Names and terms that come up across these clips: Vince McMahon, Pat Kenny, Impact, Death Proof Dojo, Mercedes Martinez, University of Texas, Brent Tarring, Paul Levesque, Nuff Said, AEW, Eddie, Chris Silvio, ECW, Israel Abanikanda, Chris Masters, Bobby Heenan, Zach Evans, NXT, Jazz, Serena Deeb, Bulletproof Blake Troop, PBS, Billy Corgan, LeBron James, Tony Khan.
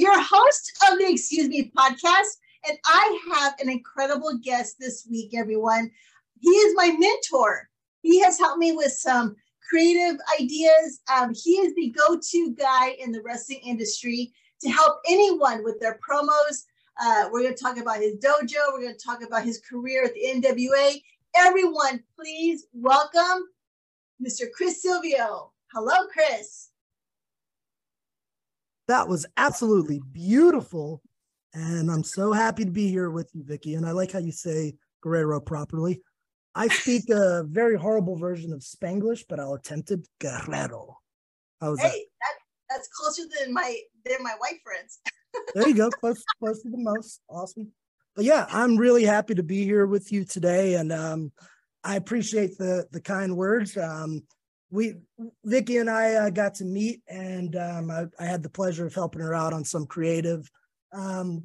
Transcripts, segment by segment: your host of the Excuse Me podcast, and I have an incredible guest this week, everyone. He is my mentor. He has helped me with some creative ideas. He is the go-to guy in the wrestling industry to help anyone with their promos. We're going to talk about his dojo. We're going to talk about his career at the NWA. Everyone, please welcome Mr. Chris Silvio. Hello, Chris. That was absolutely beautiful. And I'm so happy to be here with you, Vicky. And I like how you say Guerrero properly. I speak a very horrible version of Spanglish, but I'll attempt it. Guerrero. That's closer than my white friends. There you go. Close to the most. Awesome. But yeah, I'm really happy to be here with you today. And I appreciate the kind words. Vicky and I got to meet, and I had the pleasure of helping her out on some creative,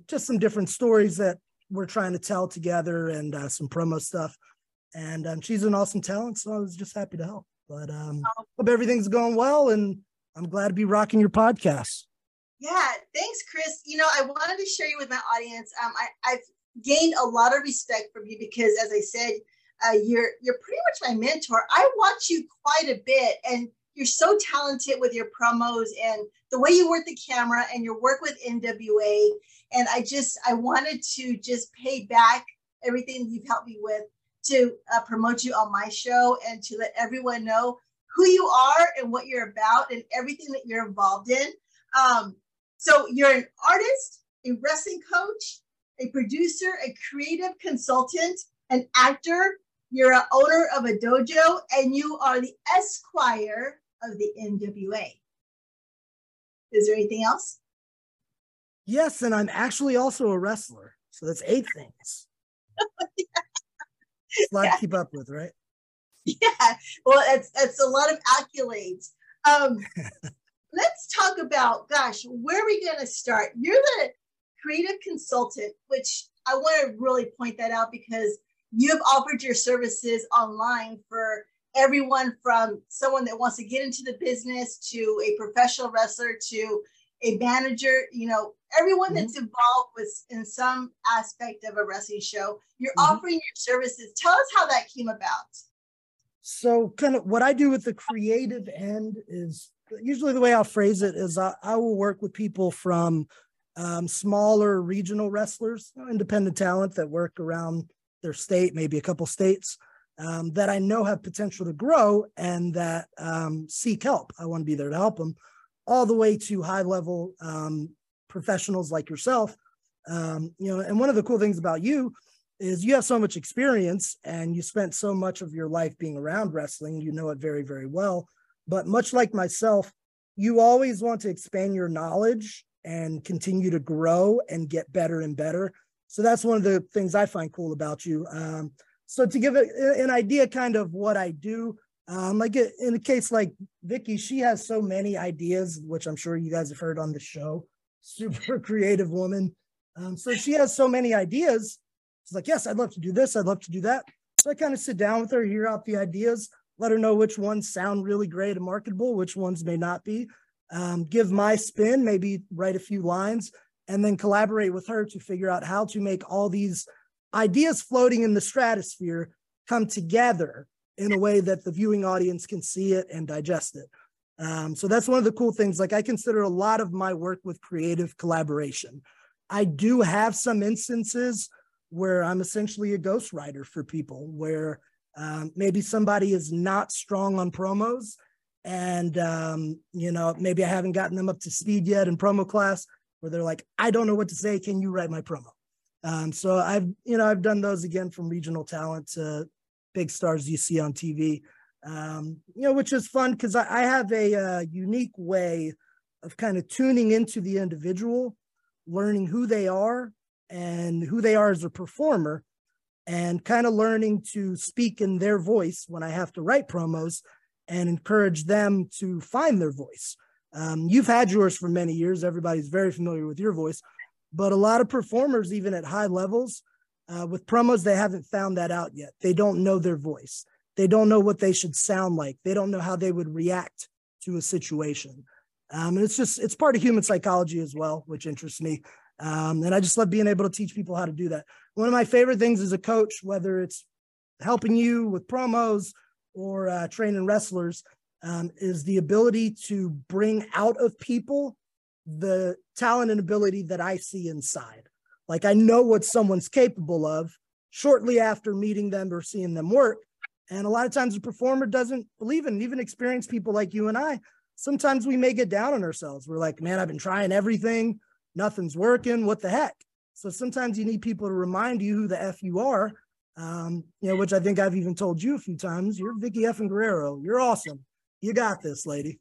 just some different stories that we're trying to tell together, and some promo stuff. And she's an awesome talent, so I was just happy to help. But hope everything's going well, and I'm glad to be rocking your podcast. Yeah, thanks, Chris. You know, I wanted to share you with my audience. I've gained a lot of respect from you because, as I said, you're pretty much my mentor. I watch you quite a bit, and you're so talented with your promos and the way you work the camera and your work with NWA. And I wanted to just pay back everything you've helped me with to promote you on my show and to let everyone know who you are and what you're about and everything that you're involved in. So you're an artist, a wrestling coach, a producer, a creative consultant, an actor, you're an owner of a dojo, and you are the Esquire of the NWA. Is there anything else? Yes, and I'm actually also a wrestler. So that's 8 things. Yeah. It's a lot to keep up with, right? Yeah, well, that's a lot of accolades. Let's talk about, gosh, where are we going to start? You're the creative consultant, which I want to really point that out because you've offered your services online for everyone from someone that wants to get into the business to a professional wrestler to a manager, you know, everyone that's involved with in some aspect of a wrestling show. You're offering your services. Tell us how that came about. So kind of what I do with the creative end is usually the way I'll phrase it is I will work with people from smaller regional wrestlers, independent talent that work around their state, maybe a couple states, that I know have potential to grow and that seek help. I want to be there to help them, all the way to high level professionals like yourself. You know, and one of the cool things about you is you have so much experience and you spent so much of your life being around wrestling. You know it very, very well. But much like myself, you always want to expand your knowledge and continue to grow and get better and better. So that's one of the things I find cool about you. So to give an idea kind of what I do, like in a case like Vicky, she has so many ideas, which I'm sure you guys have heard on the show, super creative woman. So she has so many ideas. She's like, yes, I'd love to do this. I'd love to do that. So I kind of sit down with her, hear out the ideas, let her know which ones sound really great and marketable, which ones may not be. Give my spin, maybe write a few lines, and then collaborate with her to figure out how to make all these ideas floating in the stratosphere come together in a way that the viewing audience can see it and digest it. So that's one of the cool things. Like I consider a lot of my work with creative collaboration. I do have some instances where I'm essentially a ghostwriter for people, where maybe somebody is not strong on promos, and you know, maybe I haven't gotten them up to speed yet in promo class, where they're like, I don't know what to say. Can you write my promo? So I've done those again, from regional talent to big stars you see on TV, you know, which is fun because I have a unique way of kind of tuning into the individual, learning who they are and who they are as a performer, and kind of learning to speak in their voice when I have to write promos and encourage them to find their voice. You've had yours for many years. Everybody's very familiar with your voice, but a lot of performers, even at high levels with promos, they haven't found that out yet. They don't know their voice. They don't know what they should sound like. They don't know how they would react to a situation. And it's just, it's part of human psychology as well, which interests me. And I just love being able to teach people how to do that. One of my favorite things as a coach, whether it's helping you with promos or training wrestlers, is the ability to bring out of people the talent and ability that I see inside. Like, I know what someone's capable of shortly after meeting them or seeing them work. And a lot of times the performer doesn't believe in, even experienced people like you and I, sometimes we may get down on ourselves. We're like, man, I've been trying everything. Nothing's working. What the heck? So sometimes you need people to remind you who the F you are, you know, which I think I've even told you a few times. You're Vicky effing Guerrero. You're awesome. You got this, lady.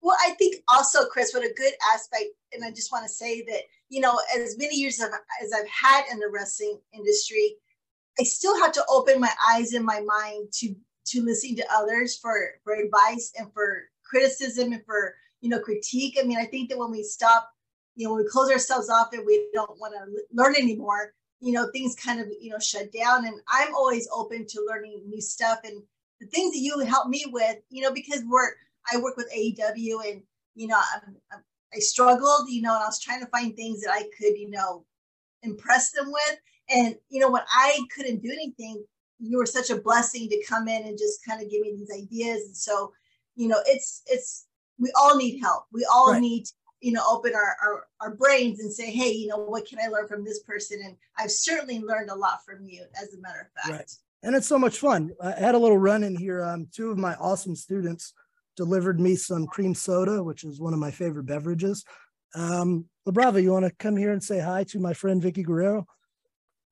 Well, I think also, Chris, what a good aspect, and I just want to say that, you know, as many years as I've had in the wrestling industry, I still have to open my eyes and my mind to listening to others for advice and for criticism and for, you know, critique. I mean, I think that when we stop, you know, when we close ourselves off and we don't want to learn anymore, you know, things kind of, you know, shut down. And I'm always open to learning new stuff and the things that you help me with, you know, because I work with AEW and, you know, I struggled, you know, and I was trying to find things that I could, you know, impress them with. And, you know, when I couldn't do anything, you were such a blessing to come in and just kind of give me these ideas. And so, you know, it's, we all need help. We all right. need to, you know, open our brains and say, hey, you know, what can I learn from this person? And I've certainly learned a lot from you, as a matter of fact. Right. And it's so much fun. I had a little run in here. Two of my awesome students delivered me some cream soda, which is one of my favorite beverages. La Brava, you want to come here and say hi to my friend, Vicky Guerrero?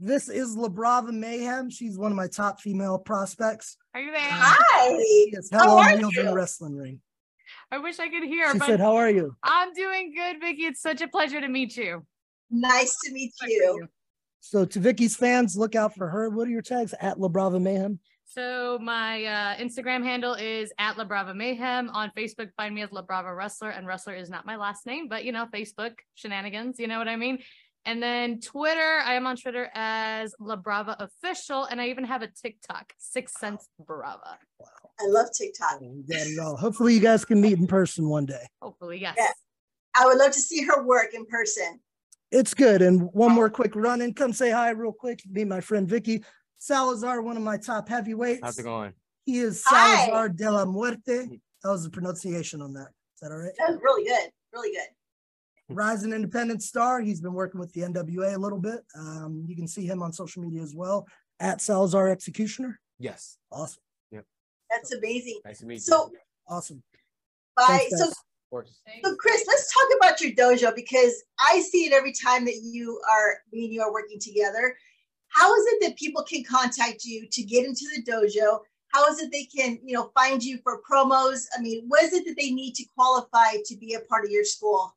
This is La Brava Mayhem. She's one of my top female prospects. Are you there? Hi. Yes, how are you? In wrestling ring. I wish I could hear. She said, how are you? I'm doing good, Vicky. It's such a pleasure to meet you. Nice to meet you. So to Vicky's fans, look out for her. What are your tags? At La Brava Mayhem. So my Instagram handle is at La Brava Mayhem. On Facebook, find me as La Brava Wrestler. And wrestler is not my last name, but, you know, Facebook shenanigans. You know what I mean? And then Twitter, I am on Twitter as La Brava Official, and I even have a TikTok, 6 Sense Brava. Wow. I love TikTok. You got it all. Hopefully you guys can meet in person one day. Hopefully, yes. Yeah. I would love to see her work in person. It's good. And one more quick run in. Come say hi real quick. Meet my friend Vicky. Salazar, one of my top heavyweights. How's it going? He is Salazar de la Muerte. That was the pronunciation on that. Is that all right? That was really good. Really good. Rising independent star. He's been working with the NWA a little bit. You can see him on social media as well, at Salazar Executioner. Yes. Awesome. Yep. That's amazing. Nice to meet you. So awesome. Bye. Thanks, so Chris, let's talk about your dojo, because I see it every time that you and you are working together. How is it that people can contact you to get into the dojo? How is it they can, you know, find you for promos? I mean, what is it that they need to qualify to be a part of your school?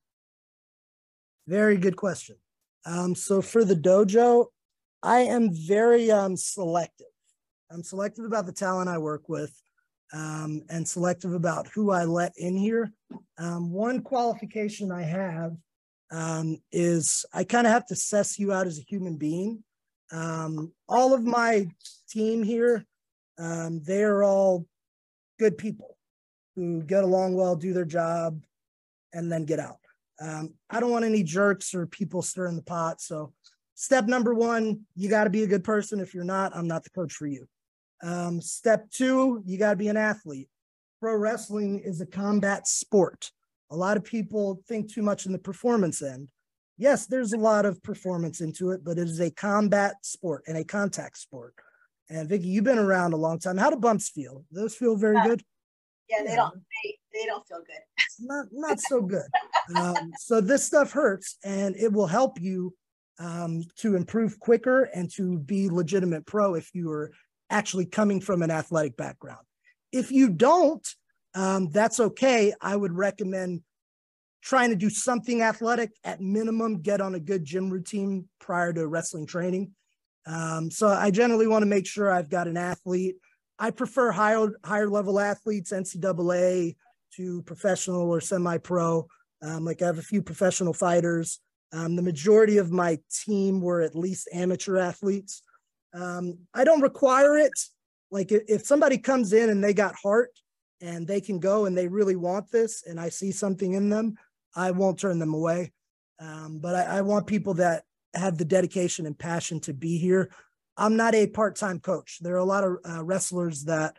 Very good question. So for the dojo, I am very selective. I'm selective about the talent I work with and selective about who I let in here. One qualification I have is I kind of have to suss you out as a human being. All of my team here, they are all good people who get along well, do their job, and then get out. I don't want any jerks or people stirring the pot. So step number one, you got to be a good person. If you're not, I'm not the coach for you. Step two, you got to be an athlete. Pro wrestling is a combat sport. A lot of people think too much in the performance end. Yes, there's a lot of performance into it, but it is a combat sport and a contact sport. And Vicky, you've been around a long time. How do bumps feel? Those feel very good. Yeah, they don't feel good. Not so good. So this stuff hurts, and it will help you to improve quicker and to be legitimate pro if you are actually coming from an athletic background. If you don't, that's okay. I would recommend trying to do something athletic at minimum, get on a good gym routine prior to wrestling training. So I generally want to make sure I've got an athlete. I prefer higher level athletes, NCAA to professional or semi-pro. Like I have a few professional fighters. The majority of my team were at least amateur athletes. I don't require it. Like if somebody comes in and they got heart, and they can go and they really want this, and I see something in them, I won't turn them away. But I want people that have the dedication and passion to be here. I'm not a part-time coach. There are a lot of wrestlers that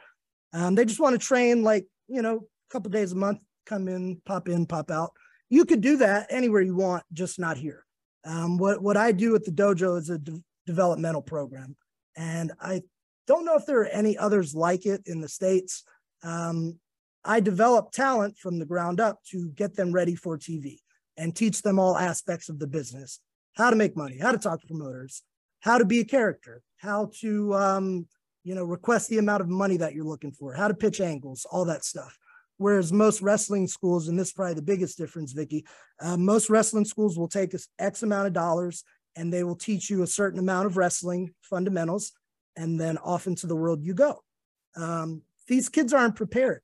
they just want to train, like, you know, a couple days a month, come in, pop out. You could do that anywhere you want, just not here. What I do at the dojo is a developmental program. And I don't know if there are any others like it in the States. I develop talent from the ground up to get them ready for TV and teach them all aspects of the business, how to make money, how to talk to promoters, how to be a character, how to, you know, request the amount of money that you're looking for, how to pitch angles, all that stuff. Whereas most wrestling schools, and this is probably the biggest difference, Vicky, most wrestling schools will take X amount of dollars and they will teach you a certain amount of wrestling fundamentals, and then off into the world you go. These kids aren't prepared.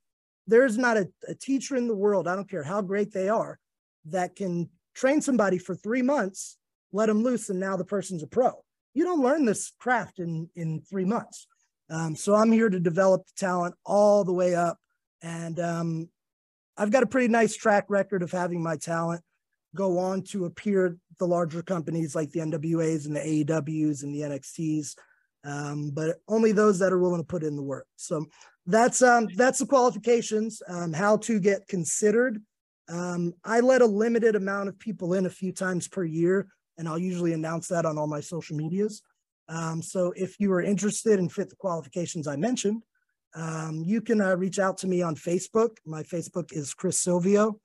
There is not a teacher in the world, I don't care how great they are, that can train somebody for 3 months, let them loose, and now the person's a pro. You don't learn this craft in 3 months. So I'm here to develop the talent all the way up. And I've got a pretty nice track record of having my talent go on to appear at the larger companies like the NWAs and the AEWs and the NXTs, but only those that are willing to put in the work. So that's the qualifications, how to get considered. I let a limited amount of people in a few times per year, and I'll usually announce that on all my social medias. So if you are interested and fit the qualifications I mentioned, you can reach out to me on Facebook. My Facebook is Chris Silvio,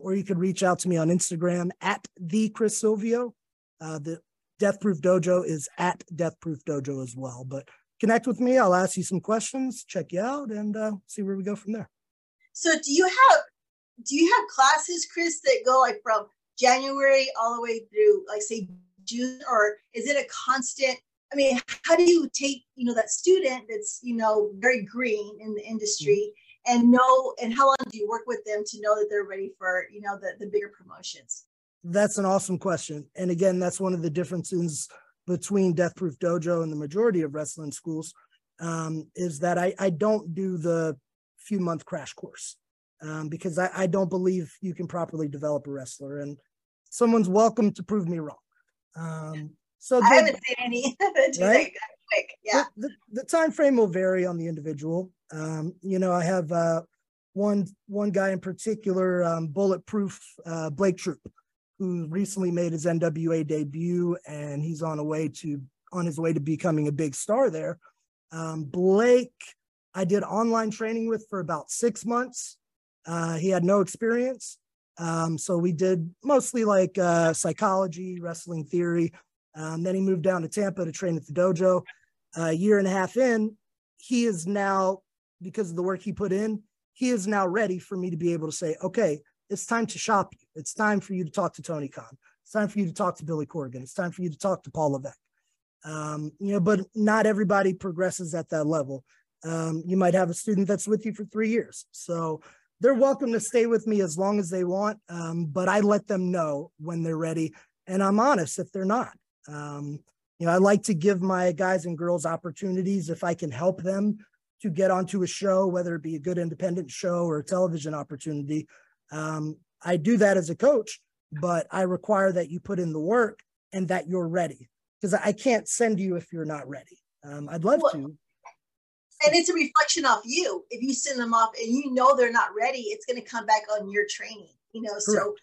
or you could reach out to me on Instagram at the Chris Silvio. The Death Proof Dojo is at Death Proof Dojo as well. But connect with me. I'll ask you some questions, check you out, and see where we go from there. So do you have classes, Chris, that go like from January all the way through, like, say, June, or is it a constant? I mean, how do you take, you know, that student that's, you know, very green in the industry and know, and how long do you work with them to know that they're ready for, you know, the bigger promotions? That's an awesome question. And again, that's one of the differences between Death Proof Dojo and the majority of wrestling schools, is that I don't do the few month crash course, because I don't believe you can properly develop a wrestler, and someone's welcome to prove me wrong. So I haven't seen any. Right? Quick. Yeah. The time frame will vary on the individual. You know, I have one guy in particular, Bulletproof Blake Troop, who recently made his NWA debut, and he's on his way to becoming a big star there. Blake, I did online training with for about 6 months. He had no experience, so we did mostly like psychology, wrestling theory. Then he moved down to Tampa to train at the dojo. A year and a half in, he is now, because of the work he put in, he is now ready for me to be able to say, okay, it's time to shop you. It's time for you to talk to Tony Khan. It's time for you to talk to Billy Corgan. It's time for you to talk to Paul Levesque. You know, but not everybody progresses at that level. You might have a student that's with you for 3 years. So they're welcome to stay with me as long as they want, but I let them know when they're ready. And I'm honest if they're not. You know, I like to give my guys and girls opportunities if I can help them to get onto a show, whether it be a good independent show or a television opportunity. I do that as a coach, but I require that you put in the work and that you're ready, because I can't send you if you're not ready. I'd love to. And it's a reflection off you. If you send them off and you know they're not ready, it's going to come back on your training, you know. Correct. So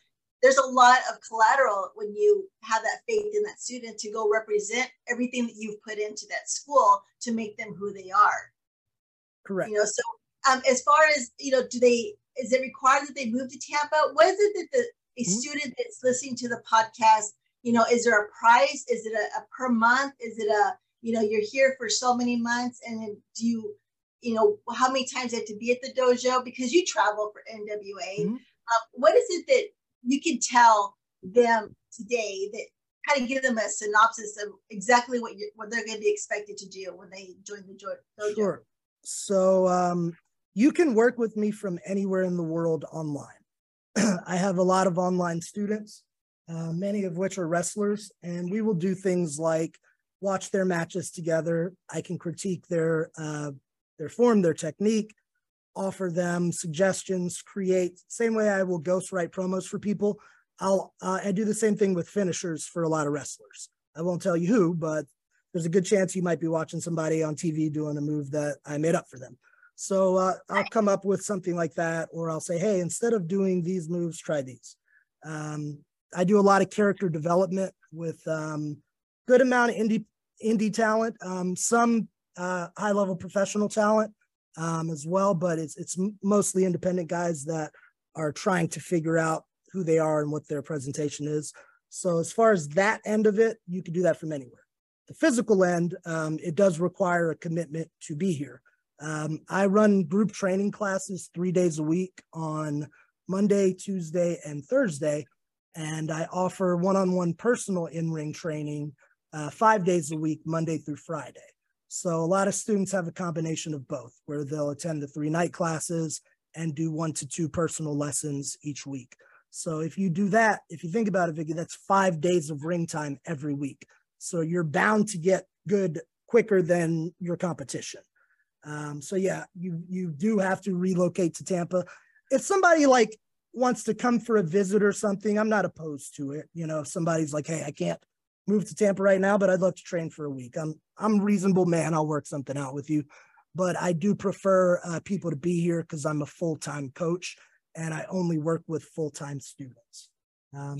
there's a lot of collateral when you have that faith in that student to go represent everything that you've put into that school to make them who they are. Correct. You know, so as far as, you know, is it required that they move to Tampa? What is it that a student that's listening to the podcast, you know, is there a price? Is it a per month? Is it a, you know, you're here for so many months, and then do you, you know, how many times you have to be at the dojo? Because you travel for NWA. What is it that you can tell them today that kind of give them a synopsis of exactly what they're going to be expected to do when they join the dojo? Sure. So you can work with me from anywhere in the world online. I have a lot of online students, many of which are wrestlers, and we will do things like watch their matches together. I can critique their form, their technique, offer them suggestions, create, same way I will ghostwrite promos for people. I do the same thing with finishers for a lot of wrestlers. I won't tell you who, but there's a good chance you might be watching somebody on TV doing a move that I made up for them. So I'll come up with something like that, or I'll say, hey, instead of doing these moves, try these. I do a lot of character development with good amount of indie talent, some high-level professional talent as well, but it's mostly independent guys that are trying to figure out who they are and what their presentation is. So as far as that end of it, you can do that from anywhere. The physical end, it does require a commitment to be here. I run group training classes 3 days a week on Monday, Tuesday, and Thursday. And I offer one-on-one personal in-ring training 5 days a week, Monday through Friday. So a lot of students have a combination of both, where they'll attend the 3-night classes and do 1 to 2 personal lessons each week. So if you do that, if you think about it, Vicky, that's 5 days of ring time every week. So you're bound to get good quicker than your competition. So yeah, you do have to relocate to Tampa. If somebody like wants to come for a visit or something, I'm not opposed to it. You know, if somebody's like, hey, I can't move to Tampa right now, but I'd love to train for a week. I'm a reasonable man. I'll work something out with you. But I do prefer people to be here because I'm a full-time coach and I only work with full-time students. So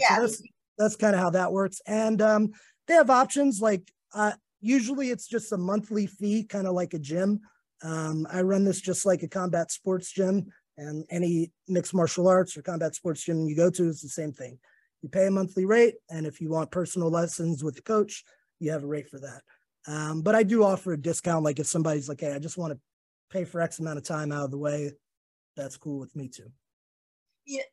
that's kind of how that works. And they have options like usually it's just a monthly fee, kind of like a gym. I run this just like a combat sports gym, and any mixed martial arts or combat sports gym you go to is the same thing. You pay a monthly rate, and if you want personal lessons with the coach, you have a rate for that. But I do offer a discount, like if somebody's like, hey, I just want to pay for X amount of time out of the way, that's cool with me too. Yeah,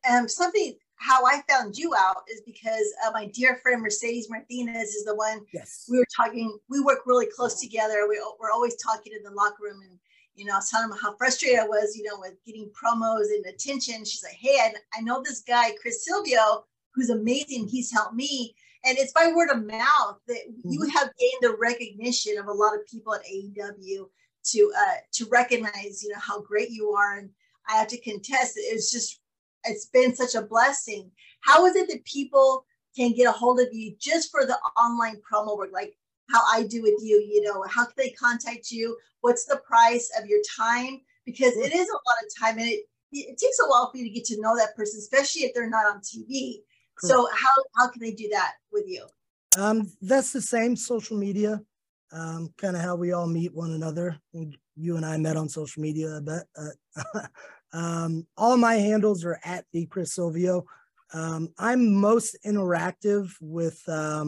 how I found you out is because my dear friend Mercedes Martinez is the one. Yes. We were talking, we work really close together. We're always talking in the locker room, and, you know, I was telling him how frustrated I was, you know, with getting promos and attention. She's like, hey, I know this guy, Chris Silvio, who's amazing. He's helped me. And it's by word of mouth that you have gained the recognition of a lot of people at AEW to recognize, you know, how great you are. And I have to contest, it's just, it's been such a blessing. How is it that people can get a hold of you just for the online promo work, like how I do with you? You know, how can they contact you? What's the price of your time? Because it is a lot of time, and it takes a while for you to get to know that person, especially if they're not on TV. Correct. So how can they do that with you? That's the same social media, kind of how we all meet one another. You and I met on social media, I bet. All my handles are at the Chris Silvio. I'm most interactive with the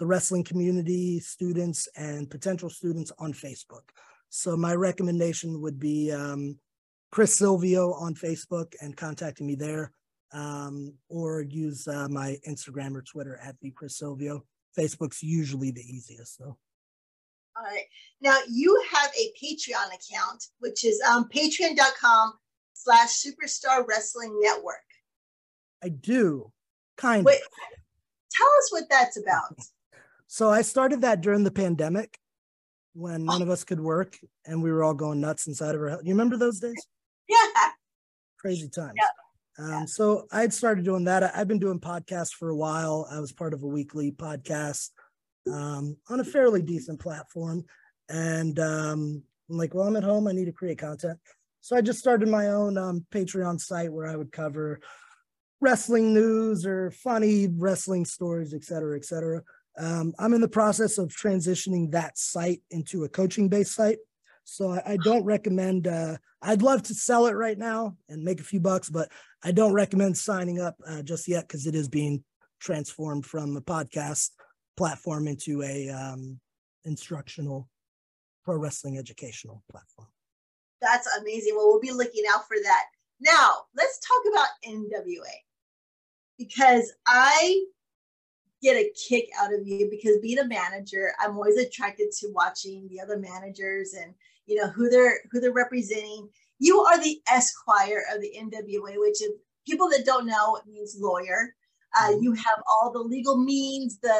wrestling community, students and potential students on Facebook. So my recommendation would be Chris Silvio on Facebook and contacting me there, or use my Instagram or Twitter at the Chris Silvio. Facebook's usually the easiest though. All right. Now you have a Patreon account, which is patreon.com/Superstar Wrestling Network. I do, kind of. Wait, tell us what that's about. So I started that during the pandemic when none of us could work and we were all going nuts inside of our house. You remember those days? Yeah. Crazy times. Yeah. So I'd started doing that. I've been doing podcasts for a while. I was part of a weekly podcast on a fairly decent platform. And I'm like, well, I'm at home. I need to create content. So I just started my own Patreon site where I would cover wrestling news or funny wrestling stories, et cetera, et cetera. I'm in the process of transitioning that site into a coaching-based site. So I don't recommend, I'd love to sell it right now and make a few bucks, but I don't recommend signing up just yet because it is being transformed from a podcast platform into a instructional pro wrestling educational platform. That's amazing. Well, we'll be looking out for that. Now, let's talk about NWA, because I get a kick out of you, because being a manager, I'm always attracted to watching the other managers and, you know, who they're representing. You are the Esquire of the NWA, which is, people that don't know, it means lawyer. You have all the legal means, the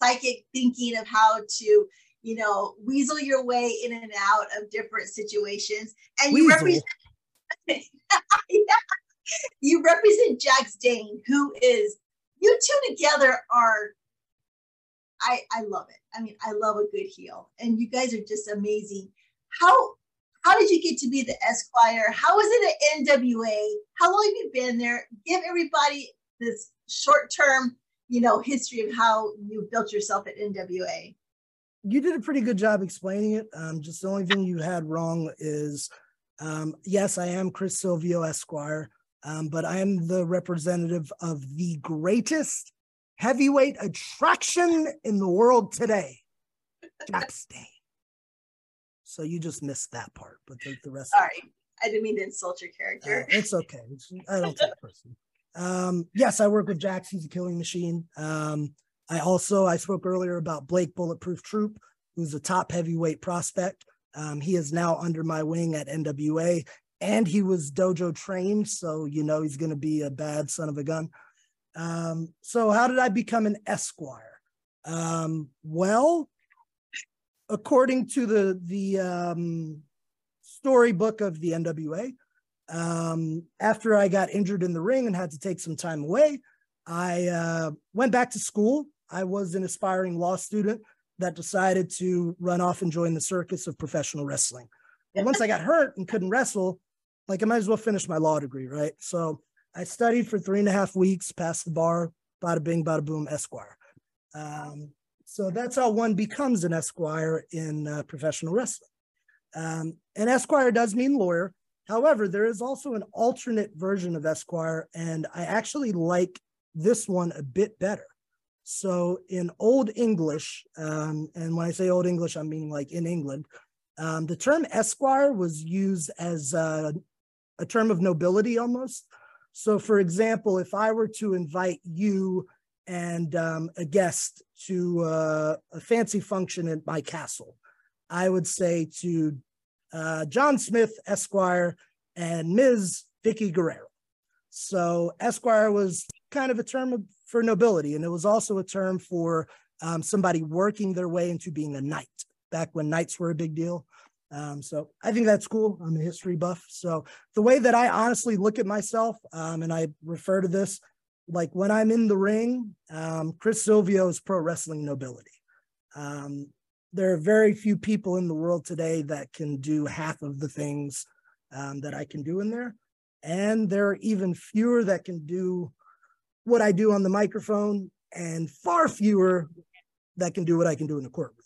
psychic thinking of how to, you know, weasel your way in and out of different situations. And you represent, you represent Jax Dane, who is, you two together are, I love it. I mean, I love a good heel, and you guys are just amazing. How did you get to be the Esquire? How was it at NWA? How long have you been there? Give everybody this short-term, you know, history of how you built yourself at NWA. You did a pretty good job explaining it. Just the only thing you had wrong is, yes, I am Chris Silvio Esquire, but I am the representative of the greatest heavyweight attraction in the world today, Jax Dane. So you just missed that part, but the rest. Sorry, I didn't mean to insult your character. It's okay. I don't take it personally. Yes, I work with Jax. He's a killing machine. I spoke earlier about Blake Bulletproof Troop, who's a top heavyweight prospect. He is now under my wing at NWA, and he was dojo trained, so you know he's going to be a bad son of a gun. So how did I become an Esquire? Well, according to the storybook of the NWA, after I got injured in the ring and had to take some time away, I went back to school. I was an aspiring law student that decided to run off and join the circus of professional wrestling. And once I got hurt and couldn't wrestle, like I might as well finish my law degree, right? So I studied for 3.5 weeks, passed the bar, bada bing, bada boom, Esquire. So that's how one becomes an Esquire in professional wrestling. And Esquire does mean lawyer. However, there is also an alternate version of Esquire, and I actually like this one a bit better. So in Old English, and when I say Old English, I mean like in England, the term Esquire was used as a term of nobility almost. So for example, if I were to invite you and a guest to a fancy function at my castle, I would say to John Smith, Esquire, and Ms. Vicky Guerrero. So Esquire was kind of a term for nobility, and it was also a term for somebody working their way into being a knight, back when knights were a big deal. So I think that's cool. I'm a history buff. So the way that I honestly look at myself, and I refer to this, like when I'm in the ring, Chris Silvio is pro wrestling nobility. There are very few people in the world today that can do half of the things that I can do in there. And there are even fewer that can do what I do on the microphone, and far fewer that can do what I can do in a courtroom.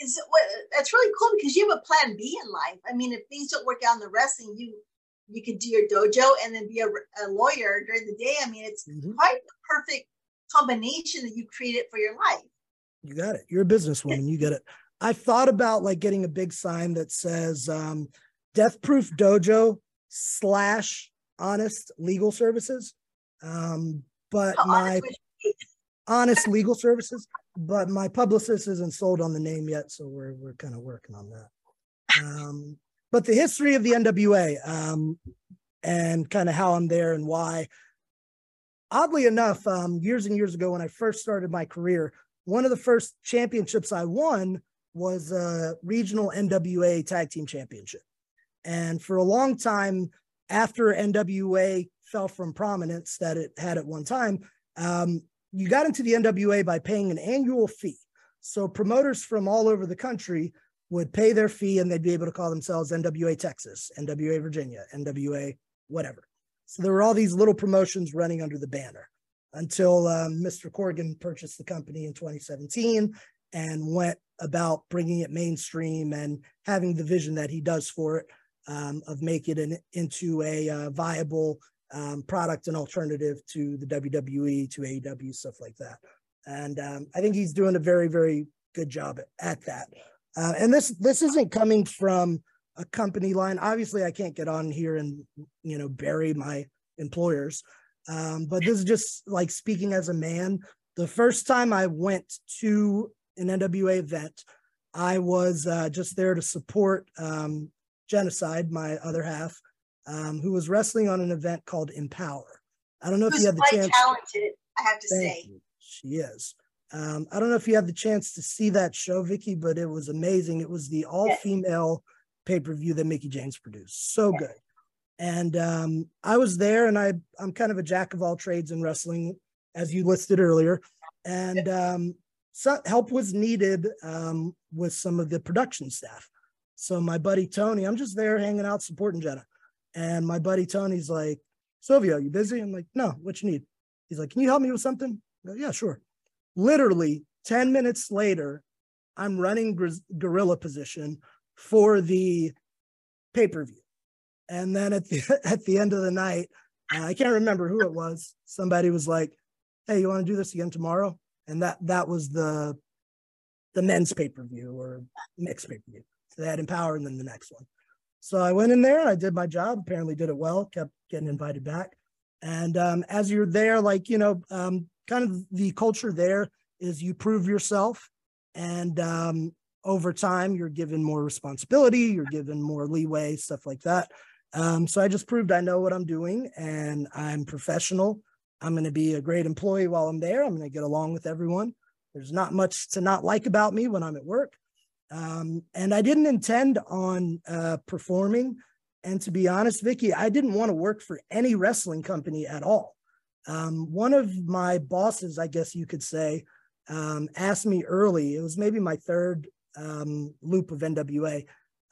That's really cool, because you have a plan B in life. I mean, if things don't work out in the wrestling, you could do your dojo and then be a lawyer during the day. I mean, it's quite the perfect combination that you created for your life. You got it. You're a businesswoman. You get it. I thought about like getting a big sign that says Death Proof Dojo / Honest Legal Services. But Honest Legal Services, but my publicist isn't sold on the name yet. So we're kind of working on that. But the history of the NWA and kind of how I'm there and why. Oddly enough, years and years ago when I first started my career, one of the first championships I won was a regional NWA tag team championship. And for a long time after NWA fell from prominence that it had at one time, you got into the NWA by paying an annual fee. So promoters from all over the country would pay their fee and they'd be able to call themselves NWA Texas, NWA Virginia, NWA whatever. So there were all these little promotions running under the banner until Mr. Corgan purchased the company in 2017 and went about bringing it mainstream and having the vision that he does for it of making it into a viable product and alternative to the WWE, to AEW, stuff like that. And I think he's doing a very, very good job at that. And this isn't coming from a company line. Obviously, I can't get on here and, you know, bury my employers. But this is just like speaking as a man. The first time I went to an NWA event, I was just there to support Genocide, my other half, who was wrestling on an event called Empower. I don't know if you had the chance. She's quite talented, I have to say. She is. I don't know if you had the chance to see that show, Vicky, but it was amazing. It was the all-female pay-per-view that Mickie James produced. So good. And I was there, and I'm kind of a jack of all trades in wrestling, as you listed earlier. And so help was needed with some of the production staff. So my buddy Tony, I'm just there hanging out, supporting Jenna. And my buddy Tony's like, Silvio, you busy? I'm like, no, what you need? He's like, can you help me with something? I go, yeah, sure. Literally 10 minutes later, I'm running gorilla position for the pay-per-view. And then at the end of the night, I can't remember who it was. Somebody was like, hey, you want to do this again tomorrow? And that was the men's pay-per-view or mixed pay-per-view. So they had Empower and then the next one. So I went in there, I did my job, apparently did it well, kept getting invited back. And as you're there, like, you know, kind of the culture there is you prove yourself. And over time, you're given more responsibility, you're given more leeway, stuff like that. So I just proved I know what I'm doing and I'm professional. I'm going to be a great employee while I'm there. I'm going to get along with everyone. There's not much to not like about me when I'm at work. And I didn't intend on performing. And to be honest, Vicky, I didn't want to work for any wrestling company at all. One of my bosses, I guess you could say, asked me early, it was maybe my third loop of NWA,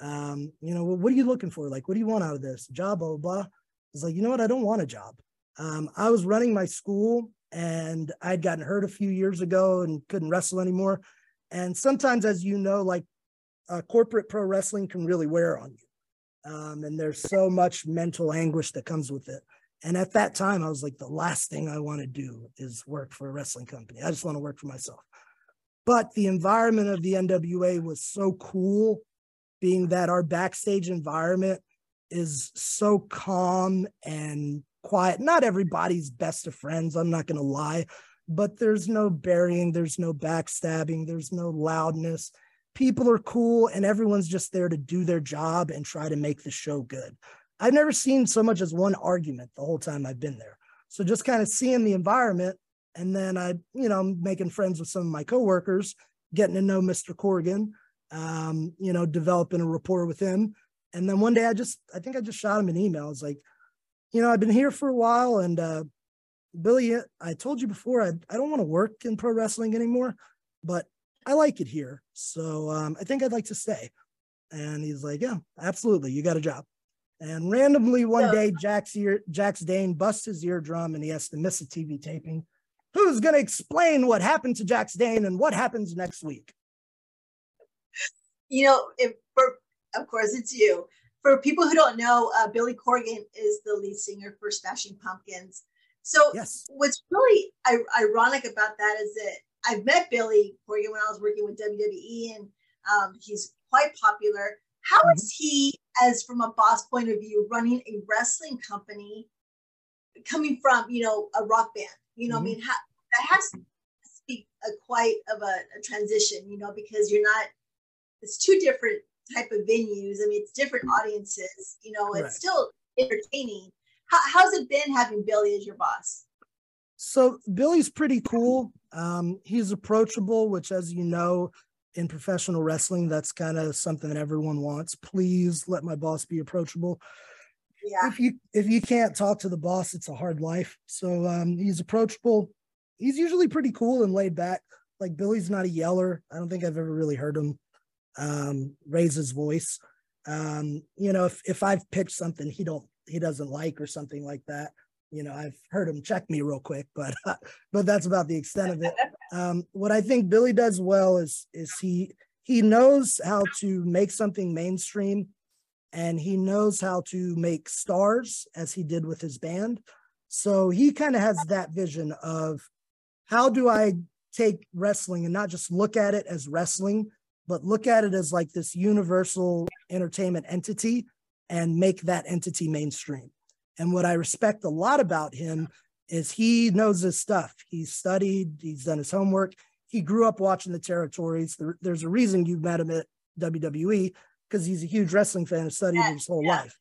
you know, well, what are you looking for? Like, what do you want out of this job? Blah, blah, blah. I was like, you know what? I don't want a job. I was running my school and I'd gotten hurt a few years ago and couldn't wrestle anymore. And sometimes, as you know, like corporate pro wrestling can really wear on you. And there's so much mental anguish that comes with it. And at that time, I was like, the last thing I want to do is work for a wrestling company. I just want to work for myself. But the environment of the NWA was so cool, being that our backstage environment is so calm and quiet. Not everybody's best of friends, I'm not going to lie. But there's no burying, there's no backstabbing, there's no loudness. People are cool and everyone's just there to do their job and try to make the show good. I've never seen so much as one argument the whole time I've been there. So just kind of seeing the environment, and then I'm making friends with some of my coworkers, getting to know Mr. Corgan, developing a rapport with him. And then one day I think I just shot him an email. It's like, you know, I've been here for a while and Billy, I told you before, I don't want to work in pro wrestling anymore, but I like it here. So I think I'd like to stay. And he's like, yeah, absolutely. You got a job. And randomly one day, Jax Dane busts his eardrum and he has to miss a TV taping. Who's going to explain what happened to Jax Dane and what happens next week? You know, of course, it's you. For people who don't know, Billy Corgan is the lead singer for Smashing Pumpkins. So What's really ironic about that is that I've met Billy Corgan when I was working with WWE, and he's quite popular. How is he, as from a boss point of view, running a wrestling company, coming from, you know, a rock band? You know, I mean, that has to be quite a transition, you know, because you're not, it's two different type of venues. I mean, it's different audiences, you know, it's still entertaining. How's it been having Billy as your boss? So Billy's pretty cool. He's approachable, which, as you know, in professional wrestling, that's kind of something that everyone wants. Please let my boss be approachable. Yeah. If you can't talk to the boss, it's a hard life. So he's approachable. He's usually pretty cool and laid back. Like, Billy's not a yeller. I don't think I've ever really heard him raise his voice. You know, if I've pitched something he doesn't like or something like that, you know, I've heard him check me real quick, but that's about the extent of it. What I think Billy does well is he knows how to make something mainstream, and he knows how to make stars, as he did with his band. So he kind of has that vision of, how do I take wrestling and not just look at it as wrestling, but look at it as like this universal entertainment entity and make that entity mainstream. And what I respect a lot about him is he knows his stuff. He's studied, he's done his homework. He grew up watching the territories. There's a reason you met him at WWE, because he's a huge wrestling fan and studied his whole life.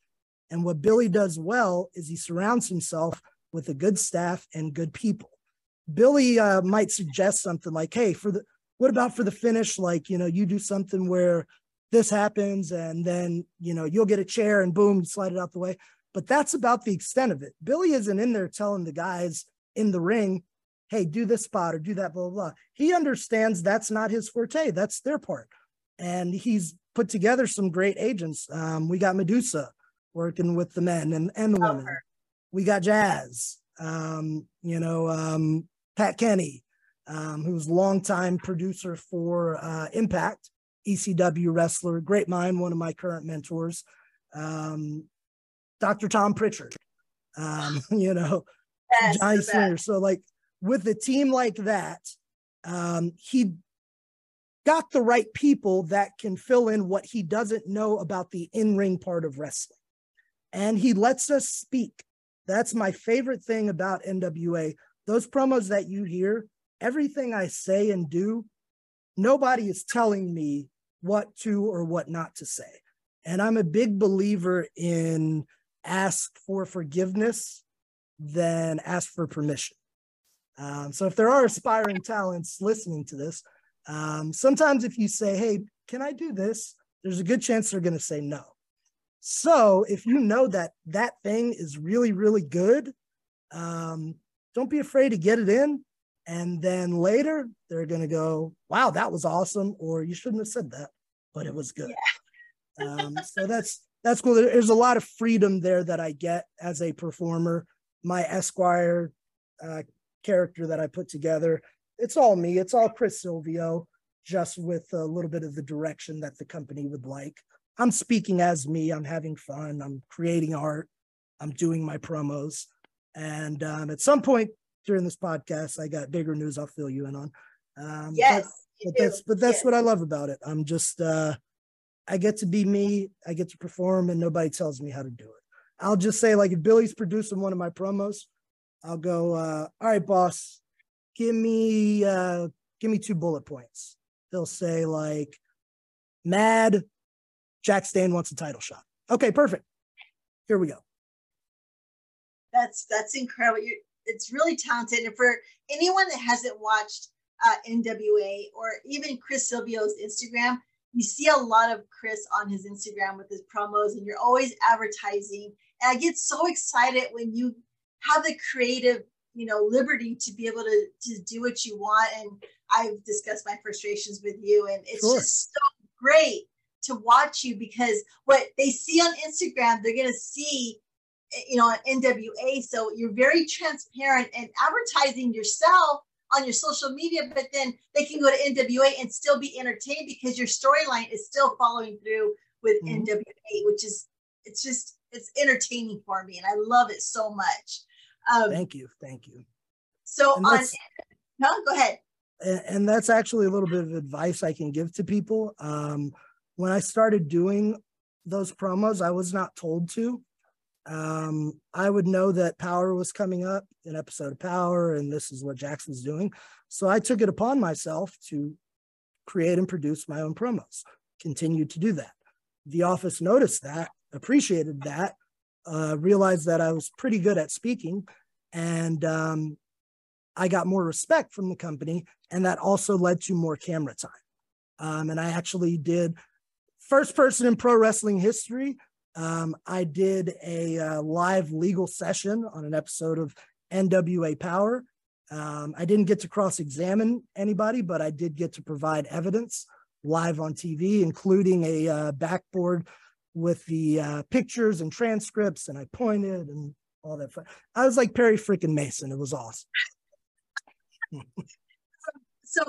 And what Billy does well is he surrounds himself with a good staff and good people. Billy might suggest something like, hey, what about for the finish? Like, you know, you do something where this happens and then, you know, you'll get a chair and boom, you slide it out the way. But that's about the extent of it. Billy isn't in there telling the guys in the ring, hey, do this spot or do that, blah, blah, blah. He understands that's not his forte. That's their part. And he's put together some great agents. We got Medusa working with the men and the women. We got Jazz, Pat Kenny, who's longtime producer for Impact, ECW wrestler, great mind, one of my current mentors, Dr. Tom Pritchard, Johnny Slinger. So like with a team like that, he got the right people that can fill in what he doesn't know about the in-ring part of wrestling. And he lets us speak. That's my favorite thing about NWA. Those promos that you hear, everything I say and do, nobody is telling me what to or what not to say. And I'm a big believer in ask for forgiveness than ask for permission. So if there are aspiring talents listening to this, sometimes if you say, hey, can I do this? There's a good chance they're going to say no. So if you know that that thing is really, really good, don't be afraid to get it in. And then later they're going to go, wow, that was awesome. Or you shouldn't have said that, but it was good. Yeah. So that's cool. There's a lot of freedom there that I get as a performer. My Esquire character that I put together, it's all me. It's all Chris Silvio, just with a little bit of the direction that the company would like. I'm speaking as me. I'm having fun. I'm creating art. I'm doing my promos. And at some point during this podcast, I got bigger news I'll fill you in on. But that's what I love about it. I'm just, I get to be me. I get to perform and nobody tells me how to do it. I'll just say, like, if Billy's producing one of my promos, I'll go, all right, boss, give me 2 bullet points. They'll say, like, mad, Jax Dane wants a title shot. Okay, perfect. Here we go. That's incredible. It's really talented. And for anyone that hasn't watched NWA or even Chris Silvio's Instagram, you see a lot of Chris on his Instagram with his promos, and you're always advertising. And I get so excited when you have the creative, liberty to be able to do what you want. And I've discussed my frustrations with you, and it's just so great to watch you, because what they see on Instagram, they're going to see, on NWA. So you're very transparent and advertising yourself on your social media, but then they can go to NWA and still be entertained because your storyline is still following through with NWA, which is, it's entertaining for me. And I love it so much. Thank you. So go ahead. And that's actually a little bit of advice I can give to people. When I started doing those promos, I was not told to. I would know that Power was coming up, an episode of Power, and this is what Jax was doing. So I took it upon myself to create and produce my own promos, continued to do that. The office noticed that, appreciated that, realized that I was pretty good at speaking, and I got more respect from the company, and that also led to more camera time. And I actually did, first person in pro wrestling history, I did a live legal session on an episode of NWA Power. I didn't get to cross-examine anybody, but I did get to provide evidence live on TV, including a backboard with the pictures and transcripts, and I pointed and all that fun. I was like Perry freaking Mason. It was awesome. So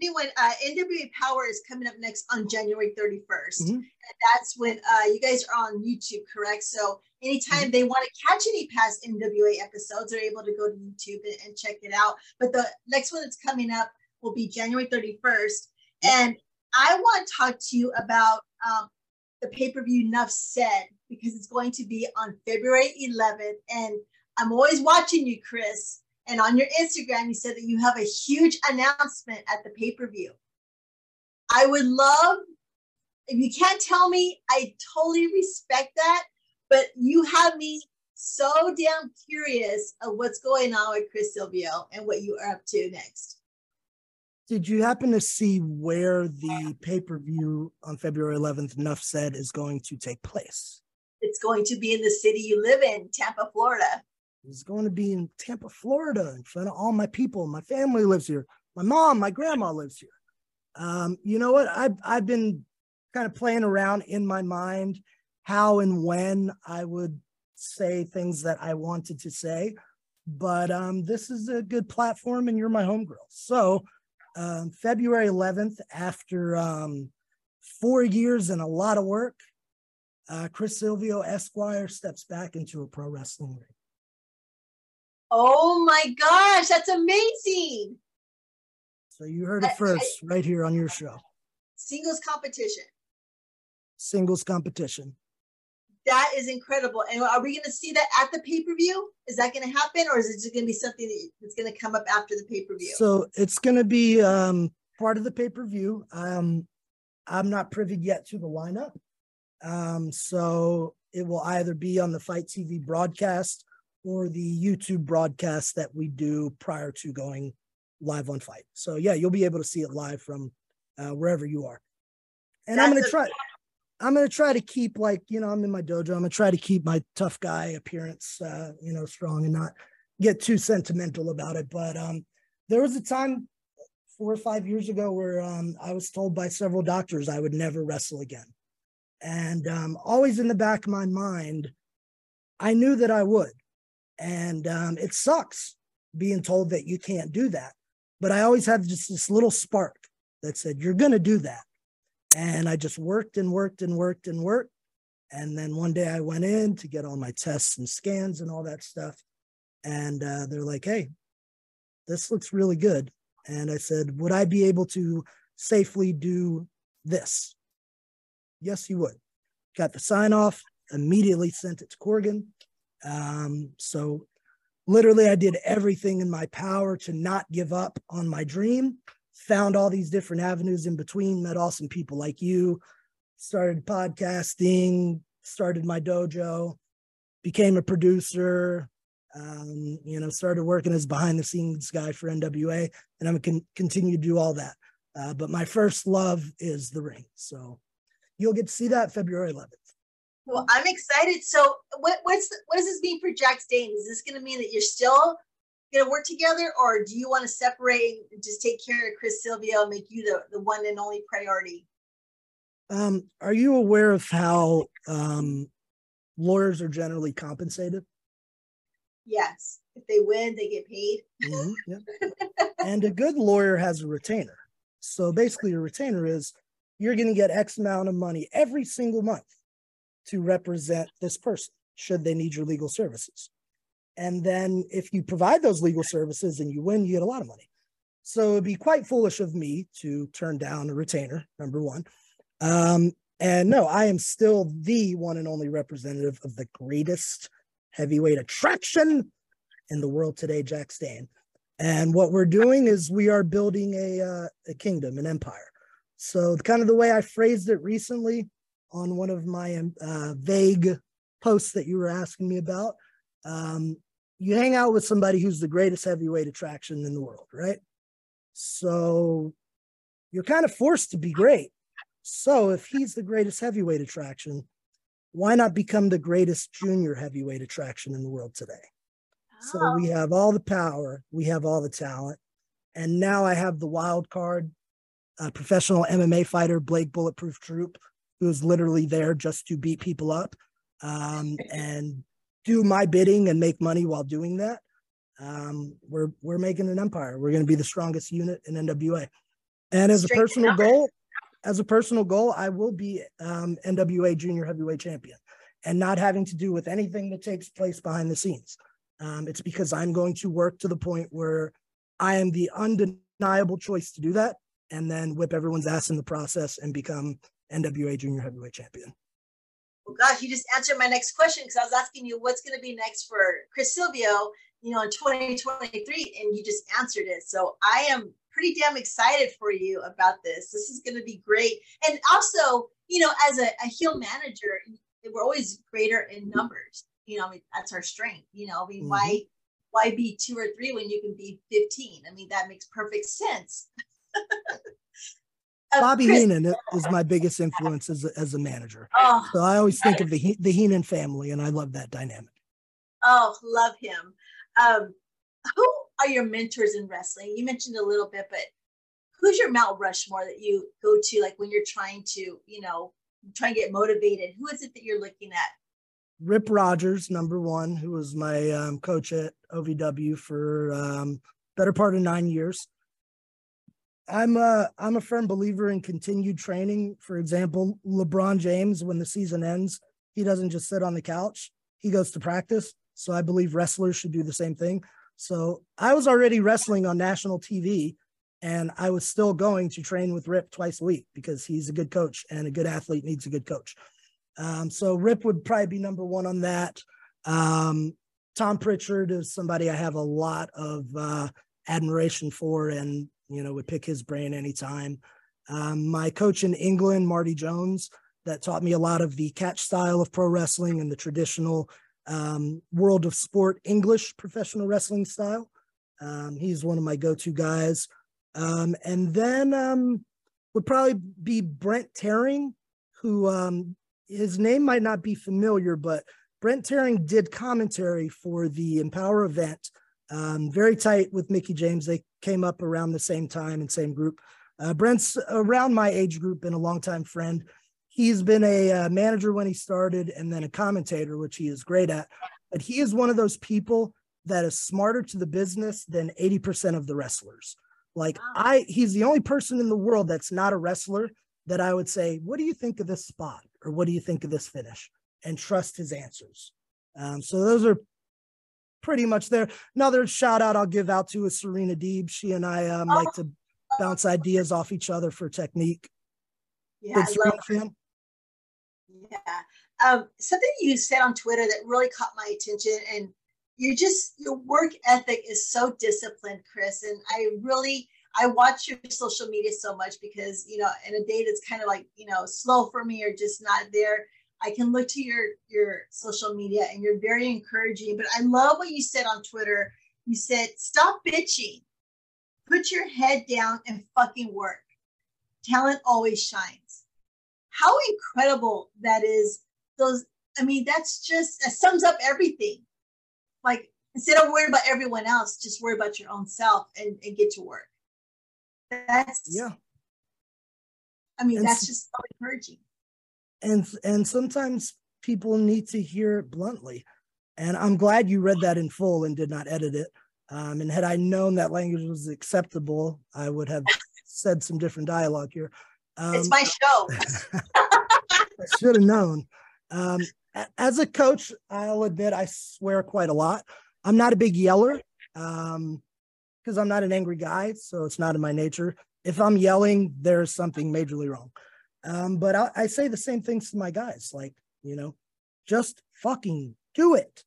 anyone, NWA Power is coming up next on January 31st. Mm-hmm. And that's when you guys are on YouTube, correct? So anytime they want to catch any past NWA episodes, they're able to go to YouTube and check it out. But the next one that's coming up will be January 31st. And I want to talk to you about the pay-per-view Nuff Said, because it's going to be on February 11th. And I'm always watching you, Chris. And on your Instagram, you said that you have a huge announcement at the pay-per-view. I would love, if you can't tell me, I totally respect that, but you have me so damn curious of what's going on with Chris Silvio and what you are up to next. Did you happen to see where the pay-per-view on February 11th, Nuff Said, is going to take place? It's going to be in the city you live in, Tampa, Florida. It's going to be in Tampa, Florida, in front of all my people. My family lives here. My mom, my grandma lives here. You know what? I've been kind of playing around in my mind how and when I would say things that I wanted to say. But this is a good platform, and you're my homegirl. So February 11th, after 4 years and a lot of work, Chris Silvio Esquire steps back into a pro wrestling ring. Oh my gosh, that's amazing. So you heard it first right here on your show. Singles competition. Singles competition. That is incredible. And are we going to see that at the pay-per-view? Is that going to happen, or is it just going to be something that's going to come up after the pay-per-view? So it's going to be part of the pay-per-view. I'm not privy yet to the lineup. So it will either be on the Fight TV broadcast or the YouTube broadcast that we do prior to going live on Fight. So yeah, you'll be able to see it live from wherever you are. And I'm going to try to keep, like, you know, I'm in my dojo. I'm going to try to keep my tough guy appearance, you know, strong and not get too sentimental about it. But there was a time 4 or 5 years ago where I was told by several doctors I would never wrestle again. And always in the back of my mind, I knew that I would. And it sucks being told that you can't do that. But I always had just this little spark that said, you're going to do that. And I just worked and worked and worked and worked. And then one day I went in to get all my tests and scans and all that stuff. And they're like, hey, this looks really good. And I said, would I be able to safely do this? Yes, you would. Got the sign off, immediately sent it to Corgan. So literally I did everything in my power to not give up on my dream. Found all these different avenues in between, met awesome people like you, started podcasting, started my dojo, became a producer, you know, started working as behind the scenes guy for NWA, and I'm going to continue to do all that. But my first love is the ring. So you'll get to see that February 11th. Well, I'm excited. So what does this mean for Jax Dane? Is this going to mean that you're still going to work together, or do you want to separate and just take care of Chris Silvio and make you the one and only priority? Are you aware of how lawyers are generally compensated? Yes. If they win, they get paid. Mm-hmm, yeah. And a good lawyer has a retainer. So basically your retainer is you're going to get X amount of money every single month to represent this person should they need your legal services. And then if you provide those legal services and you win, you get a lot of money. So it'd be quite foolish of me to turn down a retainer, number one. And no, I am still the one and only representative of the greatest heavyweight attraction in the world today, Jax Dane. And what we're doing is we are building a kingdom, an empire. So kind of the way I phrased it recently on one of my vague posts that you were asking me about, you hang out with somebody who's the greatest heavyweight attraction in the world, right? So you're kind of forced to be great. So if he's the greatest heavyweight attraction, why not become the greatest junior heavyweight attraction in the world today? Oh. So we have all the power, we have all the talent, and now I have the wild card, professional MMA fighter, Blake Bulletproof Troop, who is literally there just to beat people up, and do my bidding and make money while doing that. We're making an empire. We're going to be the strongest unit in NWA. And as a personal goal, I will be NWA Junior Heavyweight Champion, and not having to do with anything that takes place behind the scenes. It's because I'm going to work to the point where I am the undeniable choice to do that, and then whip everyone's ass in the process and become NWA Junior Heavyweight Champion. Well, gosh, you just answered my next question, because I was asking you what's going to be next for Chris Silvio, you know, in 2023, and you just answered it. So I am pretty damn excited for you about this. This is going to be great. And also, you know, as a heel manager, we're always greater in numbers. you know, I mean, that's our strength, you know, I mean, mm-hmm. why be 2 or 3 when you can be 15? I mean, that makes perfect sense. Bobby Heenan is my biggest influence as a manager. Oh, so I always think of the Heenan family, and I love that dynamic. Oh, love him. Who are your mentors in wrestling? You mentioned a little bit, but who's your Mount Rushmore that you go to, like when you're trying to, you know, try and get motivated? Who is it that you're looking at? Rip Rogers, number one, who was my coach at OVW for better part of 9 years. I'm a firm believer in continued training. For example, LeBron James, when the season ends, he doesn't just sit on the couch. He goes to practice. So I believe wrestlers should do the same thing. So I was already wrestling on national TV, and I was still going to train with Rip twice a week because he's a good coach, and a good athlete needs a good coach. So Rip would probably be number one on that. Tom Pritchard is somebody I have a lot of admiration for, and, you know, would pick his brain anytime. My coach in England, Marty Jones, that taught me a lot of the catch style of pro wrestling and the traditional world of sport, English professional wrestling style. He's one of my go-to guys. And then would probably be Brent Tarring, who his name might not be familiar, but Brent Tarring did commentary for the Empower event. Very tight with Mickie James. They came up around the same time and same group. Brent's around my age group and a longtime friend. He's been a manager when he started, and then a commentator, which he is great at. But he is one of those people that is smarter to the business than 80% of the wrestlers. Like, he's the only person in the world that's not a wrestler that I would say, what do you think of this spot? Or what do you think of this finish? And trust his answers. So those are pretty much there. Another shout out I'll give out to is Serena Deeb. She and I like to bounce ideas off each other for technique. Yeah, I love her. Yeah. Something you said on Twitter that really caught my attention, and your work ethic is so disciplined, Chris. And I watch your social media so much because, you know, in a day that's kind of like, you know, slow for me or just not there, I can look to your social media, and you're very encouraging. But I love what you said on Twitter. You said, stop bitching, put your head down and fucking work. Talent always shines. How incredible that is. That's just, that sums up everything. Like, instead of worrying about everyone else, just worry about your own self and get to work. That's just so encouraging. And sometimes people need to hear it bluntly. And I'm glad you read that in full and did not edit it. And had I known that language was acceptable, I would have said some different dialogue here. It's my show. I should have known. As a coach, I'll admit I swear quite a lot. I'm not a big yeller because I'm not an angry guy, so it's not in my nature. If I'm yelling, there's something majorly wrong. But I say the same things to my guys, like, you know, just fucking do it.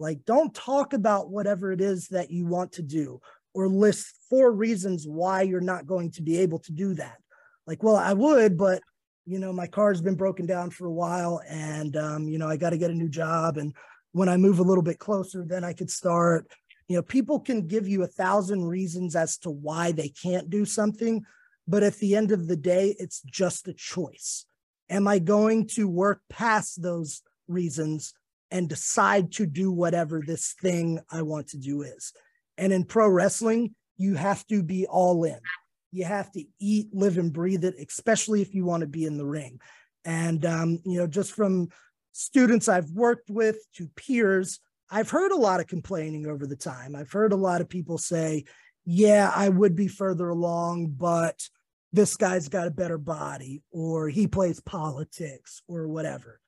Like, don't talk about whatever it is that you want to do or list 4 reasons why you're not going to be able to do that. Like, well, I would, but, you know, my car's been broken down for a while, and, you know, I got to get a new job. And when I move a little bit closer, then I could start. You know, people can give you 1,000 reasons as to why they can't do something. But at the end of the day, it's just a choice. Am I going to work past those reasons and decide to do whatever this thing I want to do is? And in pro wrestling, you have to be all in. You have to eat, live, and breathe it, especially if you want to be in the ring. And, you know, just from students I've worked with to peers, I've heard a lot of complaining over the time. I've heard a lot of people say, yeah, I would be further along, but this guy's got a better body, or he plays politics, or whatever.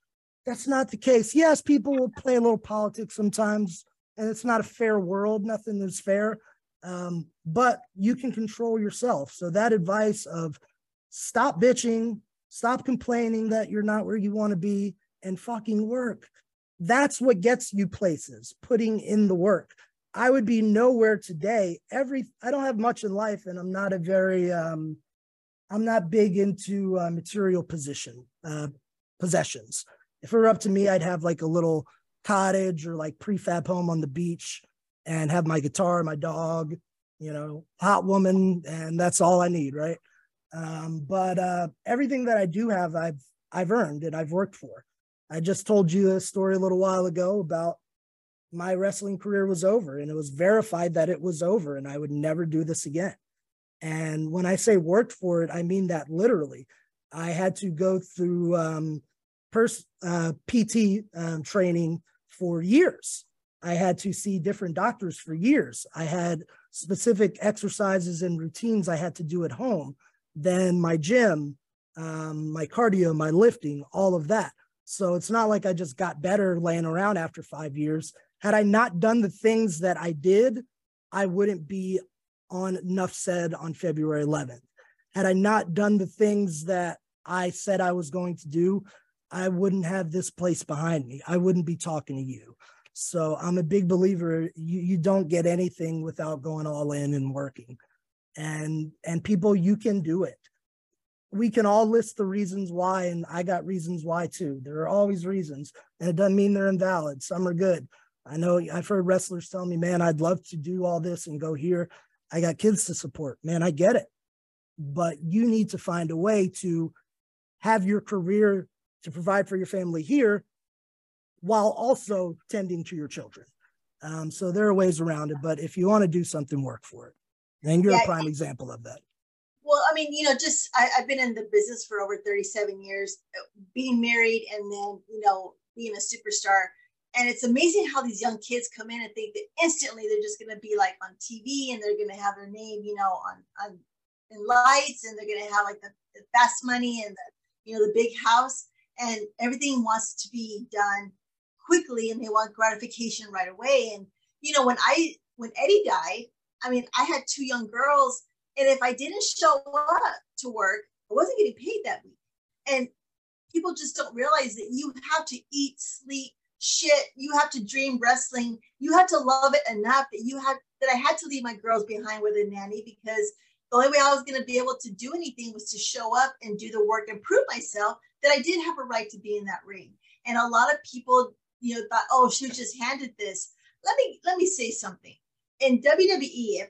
That's not the case. Yes, people will play a little politics sometimes, and it's not a fair world. Nothing is fair, but you can control yourself. So that advice of stop bitching, stop complaining that you're not where you want to be, and fucking work. That's what gets you places, putting in the work. I would be nowhere today. I don't have much in life, and I'm not a very, I'm not big into material possessions. If it were up to me, I'd have like a little cottage or like prefab home on the beach and have my guitar, my dog, you know, hot woman, and that's all I need, right? Everything that I do have, I've earned and I've worked for. I just told you a story a little while ago about my wrestling career was over, and it was verified that it was over and I would never do this again. And when I say worked for it, I mean that literally. I had to go through PT training for years. I had to see different doctors for years. I had specific exercises and routines I had to do at home, then my gym, my cardio, my lifting, all of that. So it's not like I just got better laying around after 5 years. Had I not done the things that I did, I wouldn't be on Nuff Said on February 11th. Had I not done the things that I said I was going to do, I wouldn't have this place behind me. I wouldn't be talking to you. So I'm a big believer. You don't get anything without going all in and working. And people, you can do it. We can all list the reasons why, and I got reasons why too. There are always reasons, and it doesn't mean they're invalid. Some are good. I know I've heard wrestlers tell me, man, I'd love to do all this and go here. I got kids to support, man, I get it. But you need to find a way to have your career to provide for your family here while also tending to your children. So there are ways around it, but if you want to do something, work for it. And you're a prime example of that. Well, I mean, you know, just I've been in the business for over 37 years, being married and then, you know, being a superstar. And it's amazing how these young kids come in and think that instantly they're just going to be like on TV and they're going to have their name, you know, on in lights, and they're going to have like the fast money and the, you know, the big house, and everything wants to be done quickly and they want gratification right away. And, you know, when Eddie died, I mean, I had two young girls, and if I didn't show up to work, I wasn't getting paid that week. And people just don't realize that you have to eat, sleep, shit. You have to dream wrestling. You have to love it enough that I had to leave my girls behind with a nanny, because the only way I was going to be able to do anything was to show up and do the work and prove myself that I did have a right to be in that ring. And a lot of people, you know, thought, oh, she was just handed this. Let me say something. In WWE,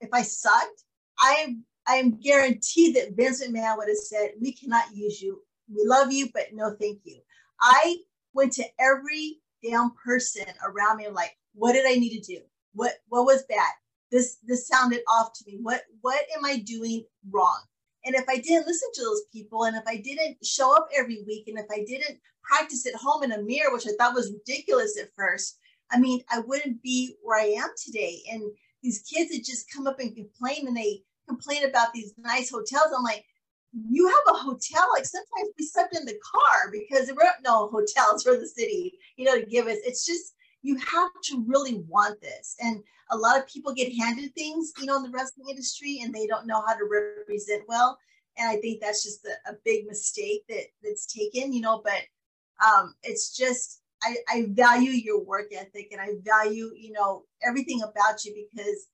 if I sucked, I am guaranteed that Vince McMahon would have said, we cannot use you. We love you, but no, thank you. I went to every damn person around me. I'm like, what did I need to do? What was bad? This sounded off to me. What am I doing wrong? And if I didn't listen to those people, and if I didn't show up every week, and if I didn't practice at home in a mirror, which I thought was ridiculous at first, I mean, I wouldn't be where I am today. And these kids that just come up and complain, and they complain about these nice hotels. I'm like, you have a hotel? Like, sometimes we slept in the car because there were no hotels for the city, you know, to give us. It's just, you have to really want this. And a lot of people get handed things, you know, in the wrestling industry, and they don't know how to represent well. And I think that's just a big mistake that's taken, you know, but it's just, I value your work ethic, and I value, you know, everything about you, because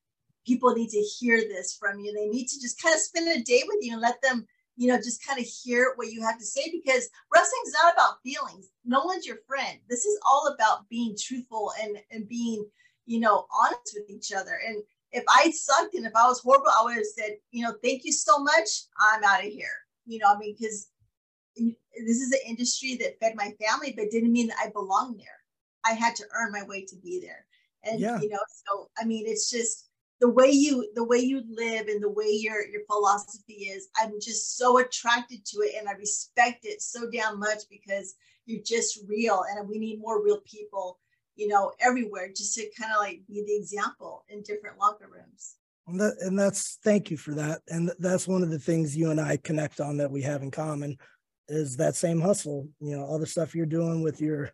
people need to hear this from you. They need to just kind of spend a day with you and let them, you know, just kind of hear what you have to say, because wrestling's not about feelings. No one's your friend. This is all about being truthful and being, you know, honest with each other. And if I sucked and if I was horrible, I would have said, you know, thank you so much. I'm out of here. You know, I mean, because this is an industry that fed my family, but didn't mean that I belonged there. I had to earn my way to be there. And, yeah, you know, so, I mean, it's just, the way you live and the way your philosophy is, I'm just so attracted to it, and I respect it so damn much, because you're just real, and we need more real people, you know, everywhere, just to kind of like be the example in different locker rooms. And that's thank you for that. And that's one of the things you and I connect on that we have in common is that same hustle. You know, all the stuff you're doing with your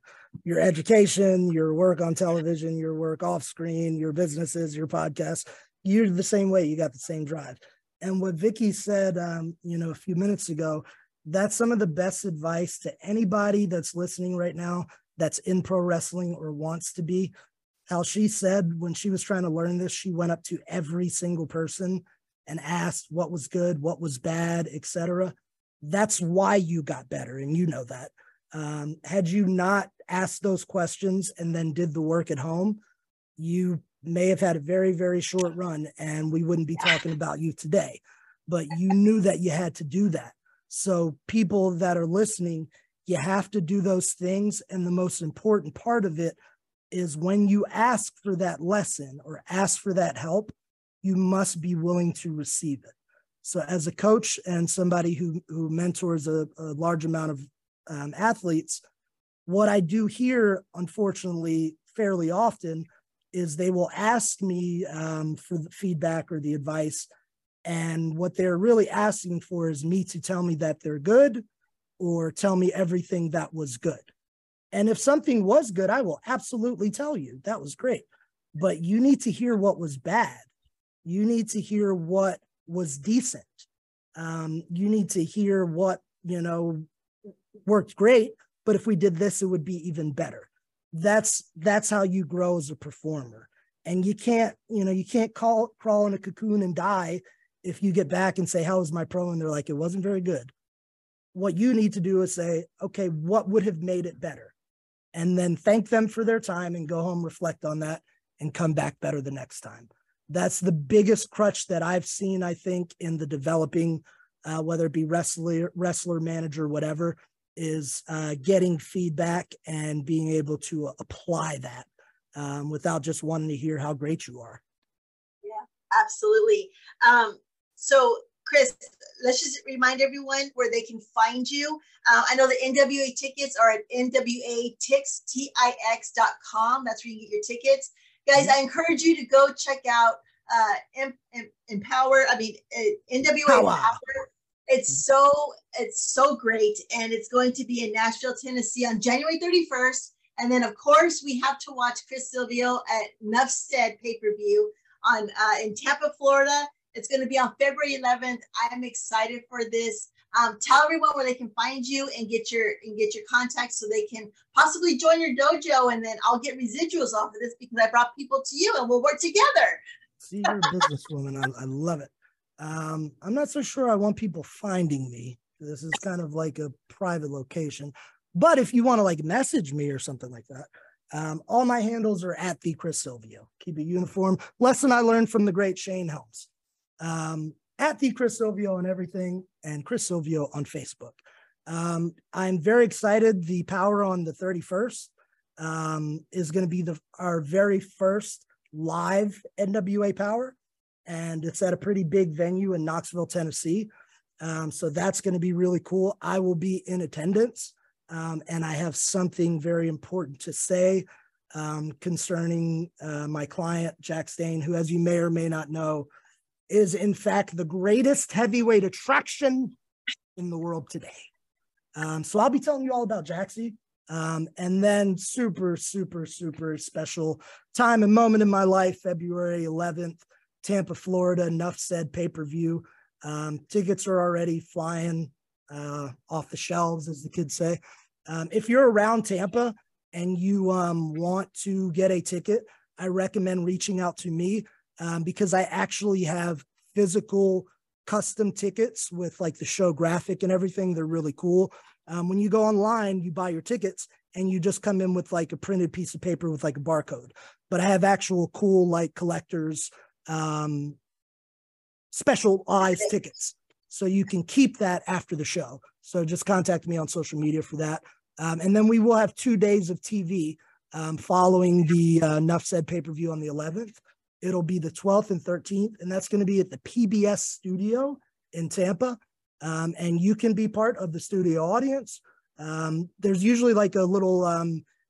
education, your work on television, your work off screen, your businesses, your podcasts, you're the same way. You got the same drive. And what Vicky said, you know, a few minutes ago, that's some of the best advice to anybody that's listening right now that's in pro wrestling or wants to be. How she said when she was trying to learn this, she went up to every single person and asked what was good, what was bad, etc. That's why you got better. And you know that. Had you not asked those questions and then did the work at home, you may have had a very, very short run and we wouldn't be talking about you today, but you knew that you had to do that. So people that are listening, you have to do those things. And the most important part of it is when you ask for that lesson or ask for that help, you must be willing to receive it. So as a coach and somebody who mentors a large amount of athletes, what I do here, unfortunately, fairly often is they will ask me for the feedback or the advice. And what they're really asking for is me to tell me that they're good or tell me everything that was good. And if something was good, I will absolutely tell you that was great, but you need to hear what was bad. You need to hear what was decent. You need to hear what, you know, worked great, but if we did this, it would be even better. That's how you grow as a performer. And you can't, you know, you can't crawl in a cocoon and die if you get back and say, how was my pro? And they're like, it wasn't very good. What you need to do is say, okay, what would have made it better? And then thank them for their time and go home, reflect on that and come back better the next time. That's the biggest crutch that I've seen, I think, in the developing, whether it be wrestler, manager, whatever, is getting feedback and being able to apply that without just wanting to hear how great you are. Yeah, absolutely. So Chris, let's just remind everyone where they can find you. I know the NWA tickets are at nwatix.com. That's where you can get your tickets. Guys, I encourage you to go check out NWA Power. It's so great, and it's going to be in Nashville, Tennessee on January 31st. And then, of course, we have to watch Chris Silvio at Nuff Said pay-per-view on in Tampa, Florida. It's going to be on February 11th. I'm excited for this. Tell everyone where they can find you and get your contacts so they can possibly join your dojo, and then I'll get residuals off of this because I brought people to you and we'll work together. See, you're a businesswoman. I love it. I'm not so sure I want people finding me. This is kind of like a private location, but if you want to like message me or something like that, all my handles are at the Chris Silvio. Keep it uniform. Lesson I learned from the great Shane Helms. At the Chris Silvio and everything, and Chris Silvio on Facebook. I'm very excited. The Power on the 31st is going to be our very first live NWA Power, and it's at a pretty big venue in Knoxville, Tennessee. So that's going to be really cool. I will be in attendance, and I have something very important to say concerning my client, Jax Dane, who, as you may or may not know, is in fact the greatest heavyweight attraction in the world today. So I'll be telling you all about Jaxie. And then super, super, super special time and moment in my life, February 11th, Tampa, Florida, Nuff Said pay-per-view. Tickets are already flying off the shelves, as the kids say. If you're around Tampa and you want to get a ticket, I recommend reaching out to me. Because I actually have physical custom tickets with like the show graphic and everything. They're really cool. When you go online, you buy your tickets and you just come in with like a printed piece of paper with like a barcode. But I have actual cool like collectors, specialized tickets. So you can keep that after the show. So just contact me on social media for that. And then we will have 2 days of TV following the Nuff Said pay-per-view on the 11th. It'll be the 12th and 13th, and that's going to be at the PBS studio in Tampa. And you can be part of the studio audience. There's usually like a little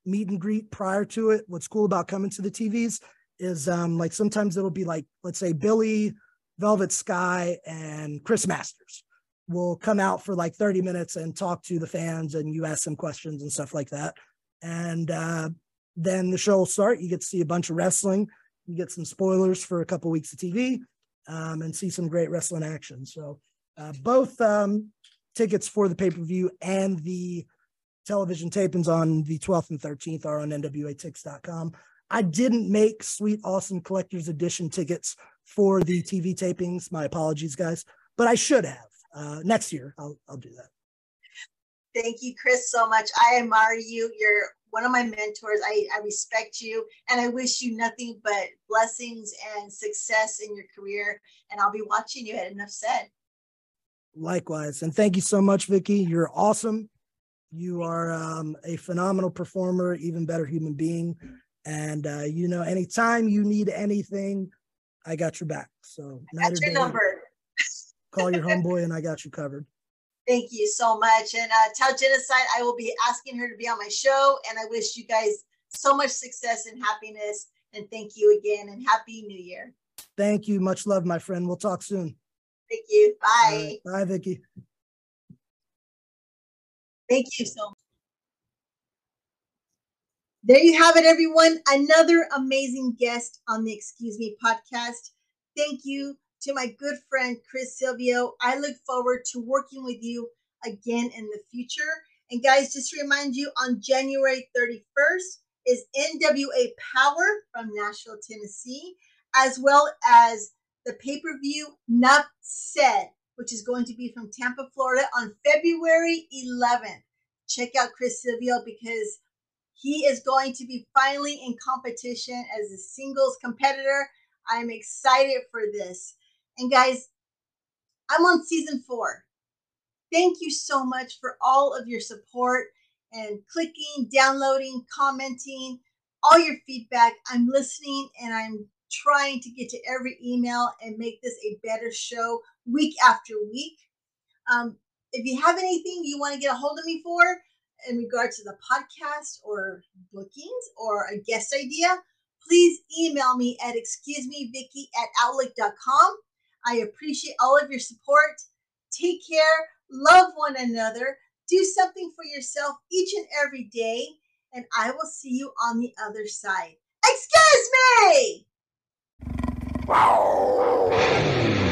meet and greet prior to it. What's cool about coming to the TVs is like sometimes it'll be like, let's say Billy, Velvet Sky, and Chris Masters will come out for like 30 minutes and talk to the fans, and you ask them questions and stuff like that. And then the show will start. You get to see a bunch of wrestling. You get some spoilers for a couple weeks of TV and see some great wrestling action. So both tickets for the pay-per-view and the television tapings on the 12th and 13th are on nwatix.com. I didn't make Sweet Awesome Collector's Edition tickets for the TV tapings. My apologies, guys, but I should have. Next year, I'll do that. Thank you, Chris, so much. I admire you. You're one of my mentors. I respect you, and I wish you nothing but blessings and success in your career. And I'll be watching you at Nuff Said. Likewise. And thank you so much, Vicky. You're awesome. You are a phenomenal performer, even better human being. And, you know, anytime you need anything, I got your back. So I got your number. Call your homeboy and I got you covered. Thank you so much. And tell Genocide I will be asking her to be on my show. And I wish you guys so much success and happiness. And thank you again. And Happy New Year. Thank you. Much love, my friend. We'll talk soon. Thank you. Bye. Right. Bye, Vicky. Thank you so much. There you have it, everyone. Another amazing guest on the Excuse Me podcast. Thank you to my good friend, Chris Silvio. I look forward to working with you again in the future. And guys, just to remind you, on January 31st is NWA Power from Nashville, Tennessee, as well as the pay-per-view Nuff Said, which is going to be from Tampa, Florida on February 11th. Check out Chris Silvio because he is going to be finally in competition as a singles competitor. I'm excited for this. And guys, I'm on season 4. Thank you so much for all of your support and clicking, downloading, commenting, all your feedback. I'm listening and I'm trying to get to every email and make this a better show week after week. If you have anything you want to get a hold of me for in regards to the podcast or bookings or a guest idea, please email me at excusemevicky@outlook.com. I appreciate all of your support. Take care. Love one another. Do something for yourself each and every day. And I will see you on the other side. Excuse me! Wow.